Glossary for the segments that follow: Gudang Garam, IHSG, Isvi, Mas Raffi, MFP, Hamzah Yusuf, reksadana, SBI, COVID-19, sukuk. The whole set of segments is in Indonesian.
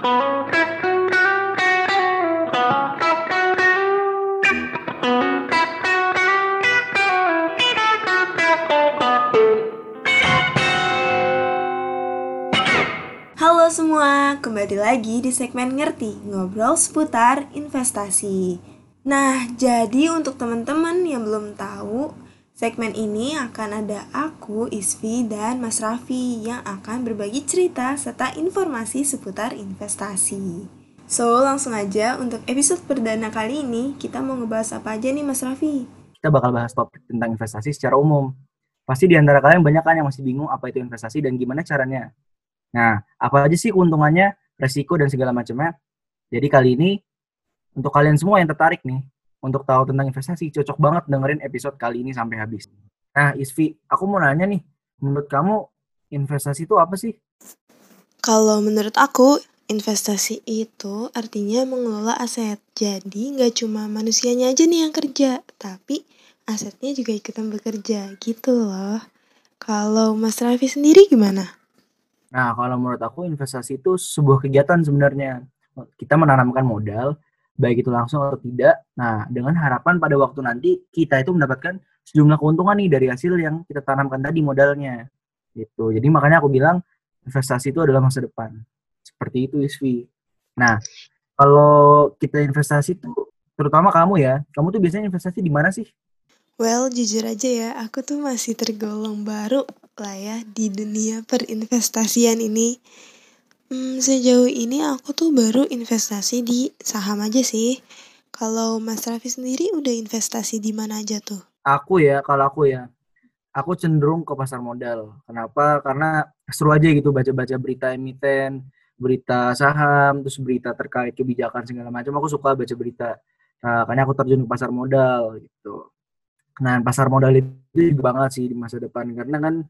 Halo semua, kembali lagi di segmen Ngerti, ngobrol seputar investasi. Nah, jadi untuk teman-teman yang belum tahu, segmen ini akan ada aku, Isvi, dan Mas Raffi yang akan berbagi cerita serta informasi seputar investasi. So, langsung aja untuk episode perdana kali ini, kita mau ngebahas apa aja nih Mas Raffi? Kita bakal bahas topik tentang investasi secara umum. Pasti di antara kalian banyak kan yang masih bingung apa itu investasi dan gimana caranya. Nah, apa aja sih keuntungannya, resiko, dan segala macamnya. Jadi kali ini, untuk kalian semua yang tertarik nih, untuk tahu tentang investasi, cocok banget dengerin episode kali ini sampai habis. Nah, Isvi, aku mau nanya nih, menurut kamu investasi itu apa sih? Kalau menurut aku, investasi itu artinya mengelola aset. Jadi, nggak cuma manusianya aja nih yang kerja, tapi asetnya juga ikutan bekerja, gitu loh. Kalau Mas Raffi sendiri gimana? Nah, kalau menurut aku investasi itu sebuah kegiatan sebenarnya. Kita menanamkan modal, baik itu langsung atau tidak. Nah, dengan harapan pada waktu nanti kita itu mendapatkan sejumlah keuntungan nih dari hasil yang kita tanamkan tadi modalnya. Gitu. Jadi makanya aku bilang investasi itu adalah masa depan. Seperti itu, Isvi. Nah, kalau kita investasi tuh terutama kamu ya, kamu tuh biasanya investasi di mana sih? Well, jujur aja ya, aku tuh masih tergolong baru lah ya di dunia perinvestasian ini. Sejauh ini aku tuh baru investasi di saham aja sih. Kalau Mas Raffi sendiri udah investasi di mana aja tuh? Kalau aku ya, aku cenderung ke pasar modal. Kenapa? Karena seru aja gitu baca-baca berita emiten, berita saham, terus berita terkait kebijakan segala macam. Aku suka baca berita. Nah, karena aku terjun ke pasar modal gitu. Nah, pasar modal itu juga banget sih di masa depan. Karena kan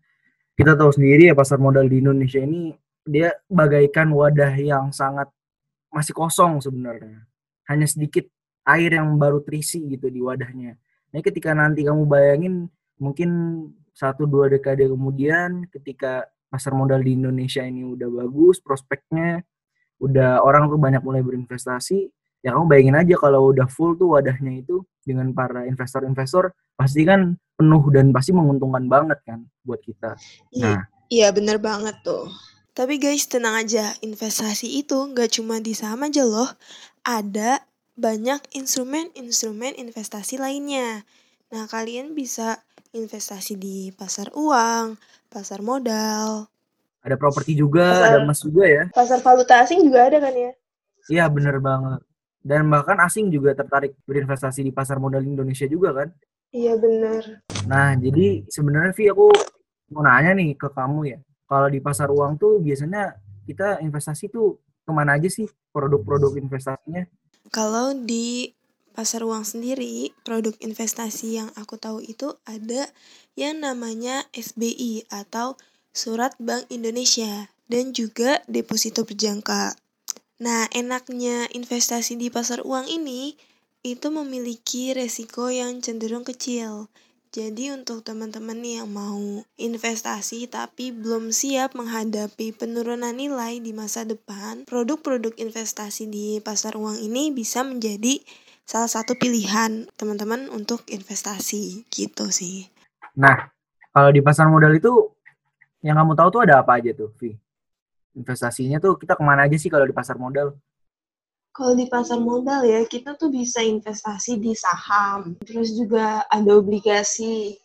kita tahu sendiri ya pasar modal di Indonesia ini dia bagaikan wadah yang sangat masih kosong sebenarnya. Hanya sedikit air yang baru terisi gitu di wadahnya. Nah, ketika nanti kamu bayangin mungkin 1-2 dekade kemudian ketika pasar modal di Indonesia ini udah bagus, prospeknya udah orang tuh banyak mulai berinvestasi, ya kamu bayangin aja kalau udah full tuh wadahnya itu dengan para investor-investor pasti kan penuh dan pasti menguntungkan banget kan buat kita. Nah, iya benar banget tuh. Tapi guys, tenang aja, investasi itu nggak cuma di saham aja loh, ada banyak instrumen-instrumen investasi lainnya. Nah, kalian bisa investasi di pasar uang, pasar modal. Ada properti juga, pasar, ada emas juga ya. Pasar valuta asing juga ada kan ya? Iya, bener banget. Dan bahkan asing juga tertarik berinvestasi di pasar modal Indonesia juga kan? Iya, bener. Nah, jadi sebenarnya Vi, aku mau nanya nih ke kamu ya. Kalau di pasar uang tuh biasanya kita investasi tuh kemana aja sih produk-produk investasinya? Kalau di pasar uang sendiri, produk investasi yang aku tahu itu ada yang namanya SBI atau Surat Bank Indonesia dan juga deposito berjangka. Nah, enaknya investasi di pasar uang ini itu memiliki resiko yang cenderung kecil. Jadi untuk teman-teman nih yang mau investasi tapi belum siap menghadapi penurunan nilai di masa depan, produk-produk investasi di pasar uang ini bisa menjadi salah satu pilihan teman-teman untuk investasi gitu sih. Nah, kalau di pasar modal itu yang kamu tahu tuh ada apa aja tuh, Vi? Investasinya tuh kita kemana aja sih kalau di pasar modal? Kalau di pasar modal ya, kita tuh bisa investasi di saham, terus juga ada obligasi.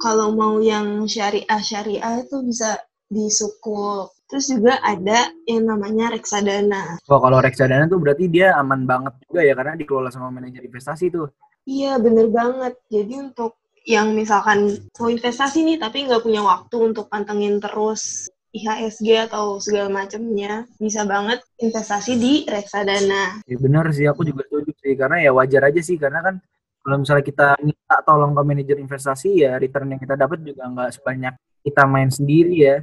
Kalau mau yang syariah itu bisa di sukuk. Terus juga ada yang namanya reksadana. Oh, kalau reksadana tuh berarti dia aman banget juga ya, karena dikelola sama manajer investasi tuh. Iya, bener banget. Jadi untuk yang misalkan mau investasi nih, tapi nggak punya waktu untuk pantengin terus IHSG atau segala macamnya, bisa banget investasi di reksadana. Ya benar sih, aku juga setuju sih, karena ya wajar aja sih, karena kan kalau misalnya kita minta tolong ke manajer investasi, ya return yang kita dapat juga nggak sebanyak kita main sendiri ya,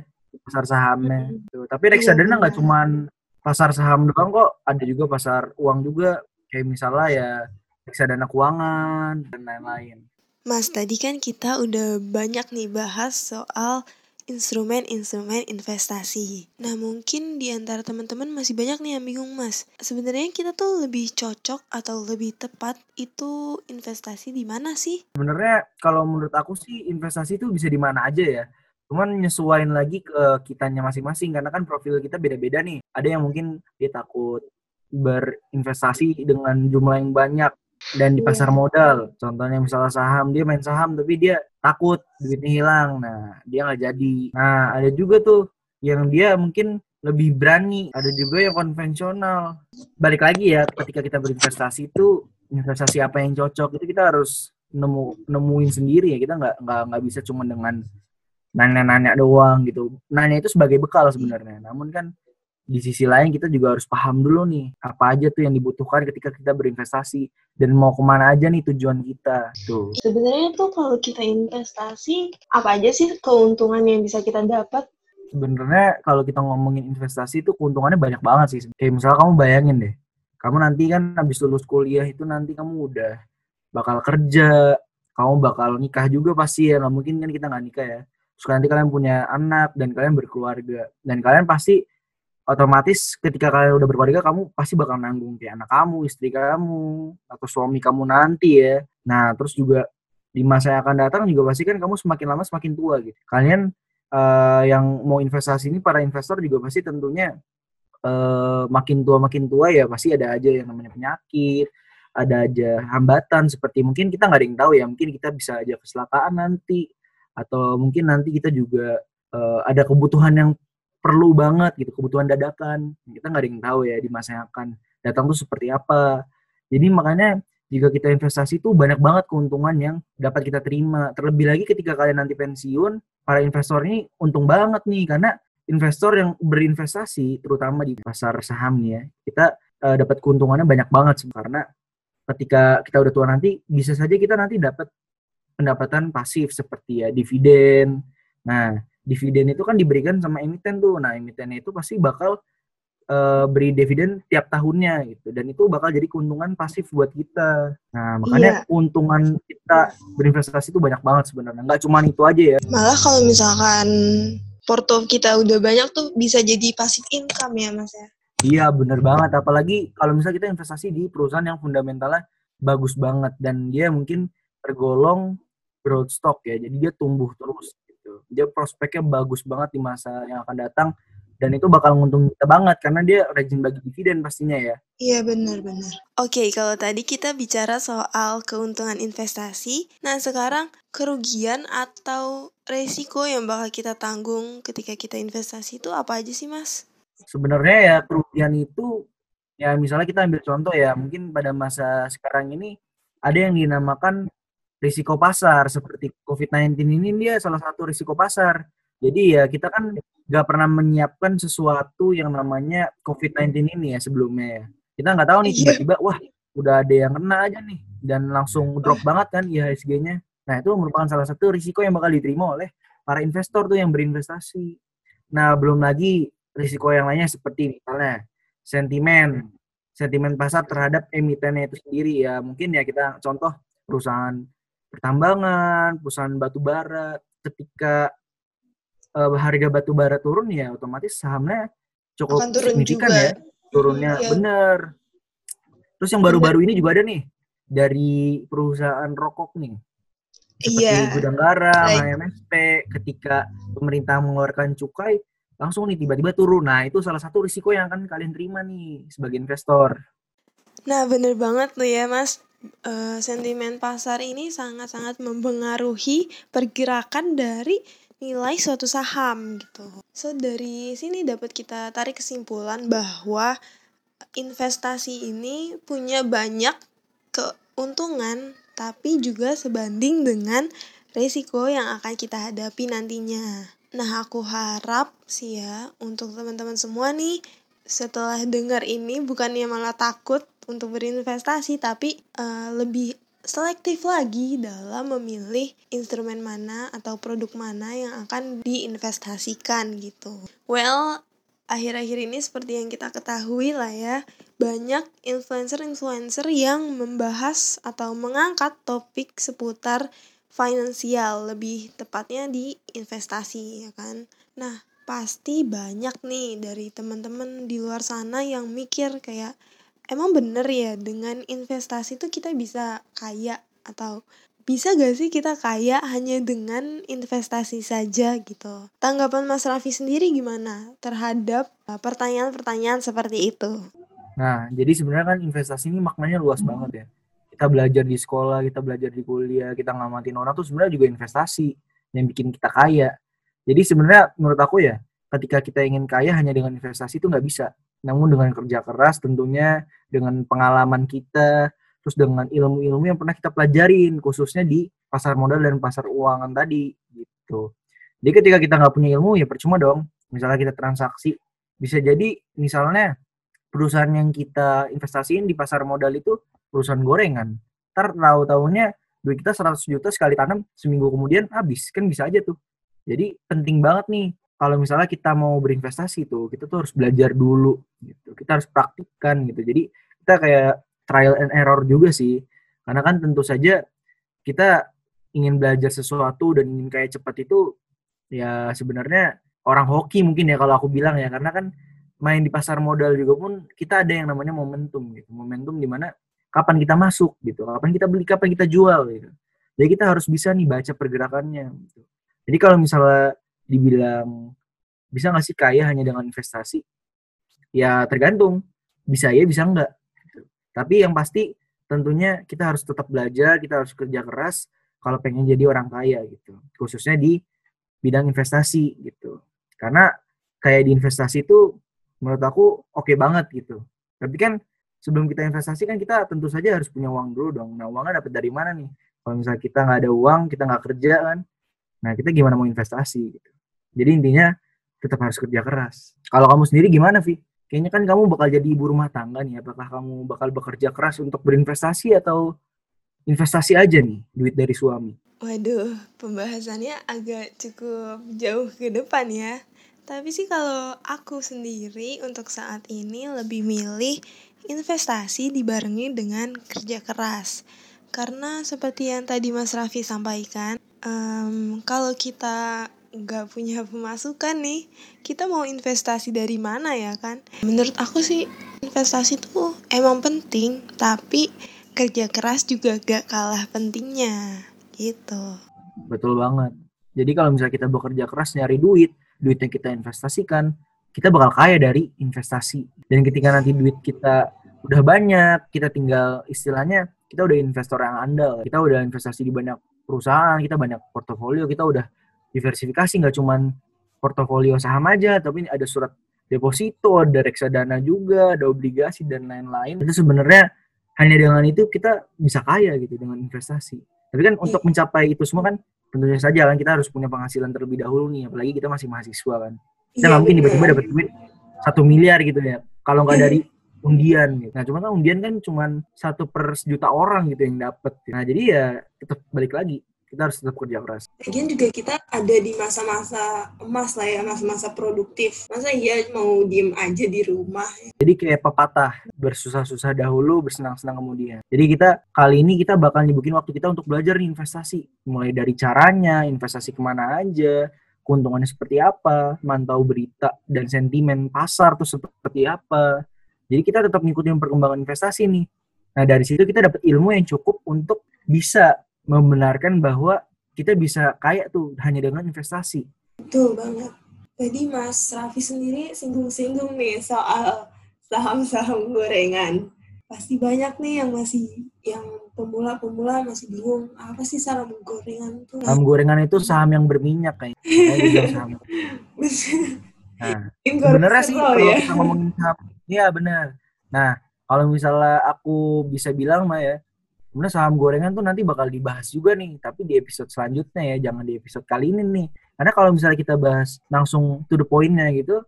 pasar sahamnya. Tuh. Tapi reksadana nggak cuman pasar saham doang kok, ada juga pasar uang juga, kayak misalnya ya reksadana keuangan, dan lain-lain. Mas, tadi kan kita udah banyak nih bahas soal instrumen investasi. Nah, mungkin di antara teman-teman masih banyak nih yang bingung, Mas. Sebenarnya kita tuh lebih cocok atau lebih tepat itu investasi di mana sih? Sebenarnya kalau menurut aku sih investasi itu bisa di mana aja ya. Cuman nyesuain lagi ke kitanya masing-masing karena kan profil kita beda-beda nih. Ada yang mungkin dia takut berinvestasi dengan jumlah yang banyak dan di pasar modal. Contohnya misalnya saham, dia main saham tapi dia takut duitnya hilang. Nah, dia nggak jadi. Nah, ada juga tuh yang dia mungkin lebih berani. Ada juga yang konvensional. Balik lagi ya, ketika kita berinvestasi itu, investasi apa yang cocok itu kita harus nemuin sendiri ya. Kita nggak bisa cuma dengan nanya-nanya doang gitu. Nanya itu sebagai bekal sebenarnya. Namun kan di sisi lain kita juga harus paham dulu nih apa aja tuh yang dibutuhkan ketika kita berinvestasi dan mau kemana aja nih tujuan kita tuh. Sebenarnya tuh kalau kita investasi apa aja sih keuntungan yang bisa kita dapat? Sebenarnya kalau kita ngomongin investasi itu keuntungannya banyak banget sih. Kayak misalnya kamu bayangin deh, kamu nanti kan habis lulus kuliah itu nanti kamu udah bakal kerja, kamu bakal nikah juga pasti ya, nggak mungkin kan kita nggak nikah ya. Terus nanti kalian punya anak dan kalian berkeluarga dan kalian pasti otomatis ketika kalian udah berkeluarga kamu pasti bakal nanggung kayak anak kamu, istri kamu, atau suami kamu nanti ya. Nah, terus juga di masa yang akan datang juga pasti kan kamu semakin lama semakin tua gitu. Kalian yang mau investasi ini, para investor juga pasti tentunya makin tua ya pasti ada aja yang namanya penyakit, ada aja hambatan seperti mungkin kita nggak ada yang tahu ya, mungkin kita bisa aja kecelakaan nanti, atau mungkin nanti kita juga ada kebutuhan yang perlu banget gitu, kebutuhan dadakan. Kita nggak ada yang tahu ya di masa yang akan datang tuh seperti apa. Jadi makanya jika kita investasi tuh banyak banget keuntungan yang dapat kita terima. Terlebih lagi ketika kalian nanti pensiun, para investor ini untung banget nih karena investor yang berinvestasi terutama di pasar saham nih ya, kita dapat keuntungannya banyak banget karena ketika kita udah tua nanti bisa saja kita nanti dapat pendapatan pasif seperti ya dividen. Nah, dividen itu kan diberikan sama emiten tuh. Nah, emitennya itu pasti bakal beri dividen tiap tahunnya gitu. Dan itu bakal jadi keuntungan pasif buat kita. Nah, makanya keuntungan kita berinvestasi itu banyak banget sebenarnya. Nggak cuma itu aja ya. Malah kalau misalkan porto kita udah banyak tuh bisa jadi passive income ya, Mas ya? Iya, bener banget. Apalagi kalau misalnya kita investasi di perusahaan yang fundamentalnya bagus banget. Dan dia mungkin tergolong growth stock ya. Jadi dia tumbuh terus. Dia prospeknya bagus banget di masa yang akan datang dan itu bakal nguntungin kita banget karena dia rajin bagi dividen pastinya ya. Iya benar. Oke, kalau tadi kita bicara soal keuntungan investasi, nah sekarang kerugian atau resiko yang bakal kita tanggung ketika kita investasi itu apa aja sih, Mas? Sebenarnya ya kerugian itu ya misalnya kita ambil contoh ya, mungkin pada masa sekarang ini ada yang dinamakan risiko pasar, seperti COVID-19 ini dia salah satu risiko pasar. Jadi ya kita kan nggak pernah menyiapkan sesuatu yang namanya COVID-19 ini ya sebelumnya ya. Kita nggak tahu nih tiba-tiba wah udah ada yang kena aja nih dan langsung drop banget kan IHSG-nya. Nah itu merupakan salah satu risiko yang bakal diterima oleh para investor tuh yang berinvestasi. Nah belum lagi risiko yang lainnya seperti misalnya sentimen pasar terhadap emitennya itu sendiri ya. Mungkin ya kita contoh perusahaan pertambangan, perusahaan batu bara, ketika harga batu bara turun ya otomatis sahamnya cukup signifikan juga. Ya turunnya ya. Bener. Terus yang baru-baru ini juga ada nih dari perusahaan rokok nih seperti Gudang Garam, MFP, ketika pemerintah mengeluarkan cukai langsung nih tiba-tiba turun. Nah itu salah satu risiko yang akan kalian terima nih sebagai investor. Nah bener banget tuh ya Mas. Sentimen pasar ini sangat-sangat mempengaruhi pergerakan dari nilai suatu saham gitu. So dari sini dapat kita tarik kesimpulan bahwa investasi ini punya banyak keuntungan tapi juga sebanding dengan risiko yang akan kita hadapi nantinya. Nah, aku harap sih ya untuk teman-teman semua nih setelah dengar ini bukannya malah takut untuk berinvestasi, tapi lebih selektif lagi dalam memilih instrumen mana atau produk mana yang akan diinvestasikan gitu. Well, akhir-akhir ini seperti yang kita ketahui lah ya, banyak influencer-influencer yang membahas atau mengangkat topik seputar finansial, lebih tepatnya di investasi, ya kan. Nah, pasti banyak nih dari teman-teman di luar sana yang mikir kayak, emang bener ya dengan investasi tuh kita bisa kaya, atau bisa gak sih kita kaya hanya dengan investasi saja gitu. Tanggapan Mas Raffi sendiri gimana terhadap pertanyaan-pertanyaan seperti itu? Nah, jadi sebenarnya kan investasi ini maknanya luas banget ya. Kita belajar di sekolah, kita belajar di kuliah, kita ngamatin orang tuh sebenarnya juga investasi yang bikin kita kaya. Jadi sebenarnya menurut aku ya, ketika kita ingin kaya hanya dengan investasi itu nggak bisa. Namun dengan kerja keras tentunya, dengan pengalaman kita, terus dengan ilmu-ilmu yang pernah kita pelajarin, khususnya di pasar modal dan pasar keuangan tadi gitu. Jadi ketika kita nggak punya ilmu ya percuma dong. Misalnya kita transaksi, bisa jadi misalnya perusahaan yang kita investasiin di pasar modal itu perusahaan gorengan. Ntar tahu-taunya duit kita 100 juta sekali tanam, seminggu kemudian habis. Kan bisa aja tuh. Jadi penting banget nih, kalau misalnya kita mau berinvestasi tuh, kita tuh harus belajar dulu gitu. Kita harus praktikkan gitu. Jadi kita kayak trial and error juga sih. Karena kan tentu saja kita ingin belajar sesuatu dan ingin kayak cepat itu ya sebenarnya orang hoki mungkin ya kalau aku bilang ya. Karena kan main di pasar modal juga pun kita ada yang namanya momentum gitu. Momentum di mana kapan kita masuk gitu, kapan kita beli, kapan kita jual gitu. Jadi kita harus bisa nih baca pergerakannya gitu. Jadi kalau misalnya dibilang bisa gak sih kaya hanya dengan investasi? Ya tergantung, bisa ya bisa enggak. Gitu. Tapi yang pasti tentunya kita harus tetap belajar, kita harus kerja keras kalau pengen jadi orang kaya gitu. Khususnya di bidang investasi gitu. Karena kayak di investasi itu menurut aku oke banget gitu. Tapi kan sebelum kita investasi kan kita tentu saja harus punya uang dulu dong. Nah, uangnya dapat dari mana nih? Kalau misalnya kita nggak ada uang, kita nggak kerja kan. Nah, kita gimana mau investasi gitu. Jadi intinya tetap harus kerja keras. Kalau kamu sendiri gimana, Vi? Kayaknya kan kamu bakal jadi ibu rumah tangga nih. Apakah kamu bakal bekerja keras untuk berinvestasi atau investasi aja nih duit dari suami? Waduh, pembahasannya agak cukup jauh ke depan ya. Tapi sih kalau aku sendiri untuk saat ini lebih milih investasi dibarengi dengan kerja keras. Karena seperti yang tadi Mas Raffi sampaikan, kalau kita nggak punya pemasukan nih, kita mau investasi dari mana ya kan? Menurut aku sih investasi tuh emang penting, tapi kerja keras juga gak kalah pentingnya gitu. Betul banget. Jadi kalau misalnya kita bekerja keras nyari duit yang kita investasikan, kita bakal kaya dari investasi. Dan ketika nanti duit kita udah banyak, kita tinggal istilahnya, kita udah investor yang andal, kita udah investasi di banyak perusahaan, kita banyak portofolio, kita udah diversifikasi, nggak cuman portofolio saham aja, tapi ada surat deposito, ada reksadana juga, ada obligasi, dan lain-lain. Itu sebenarnya hanya dengan itu kita bisa kaya gitu dengan investasi. Tapi kan untuk mencapai itu semua kan tentunya saja kan kita harus punya penghasilan terlebih dahulu nih, apalagi kita masih mahasiswa kan. Kita nggak mungkin tiba-tiba dapat duit 1 miliar gitu ya, kalau nggak dari undian gitu. Nah, cuman kan undian kan cuman 1/1,000,000 orang gitu yang dapat. Nah, jadi ya tetap balik lagi, kita harus tetap kerja keras. Lagian juga kita ada di masa-masa emas lah ya, masa-masa produktif. Masa iya mau diem aja di rumah? Jadi kayak pepatah, bersusah-susah dahulu, bersenang-senang kemudian. Jadi kita, kali ini kita bakal nyibukin waktu kita untuk belajar nih investasi. Mulai dari caranya, investasi kemana aja, keuntungannya seperti apa, mantau berita dan sentimen pasar tuh seperti apa. Jadi kita tetap ngikutin perkembangan investasi nih. Nah, dari situ kita dapat ilmu yang cukup untuk bisa membenarkan bahwa kita bisa kaya tuh hanya dengan investasi. Betul banget. Jadi Mas Raffi sendiri singgung-singgung nih soal saham-saham gorengan. Pasti banyak nih yang pemula-pemula masih bingung, apa sih saham gorengan itu? Saham gorengan itu saham yang berminyak kayaknya. Saham. Nah, sebenarnya sih kalau ya? Kita ngomongin saham, ya benar. Nah, kalau misalnya aku bisa bilang mah ya, sebenarnya saham gorengan tuh nanti bakal dibahas juga nih, tapi di episode selanjutnya ya, jangan di episode kali ini nih. Karena kalau misalnya kita bahas langsung to the point-nya gitu,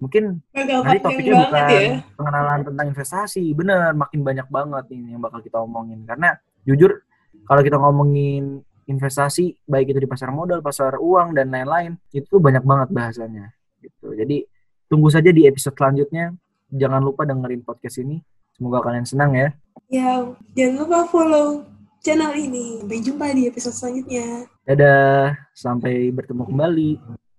mungkin nanti topiknya bukan ya, pengenalan tentang investasi. Bener, makin banyak banget ini yang bakal kita omongin. Karena jujur, kalau kita ngomongin investasi, baik itu di pasar modal, pasar uang, dan lain-lain, itu banyak banget bahasanya. Gitu. Jadi, tunggu saja di episode selanjutnya. Jangan lupa dengerin podcast ini. Semoga kalian senang ya. Ya, jangan lupa follow channel ini. Sampai jumpa di episode selanjutnya. Dadah, sampai bertemu kembali.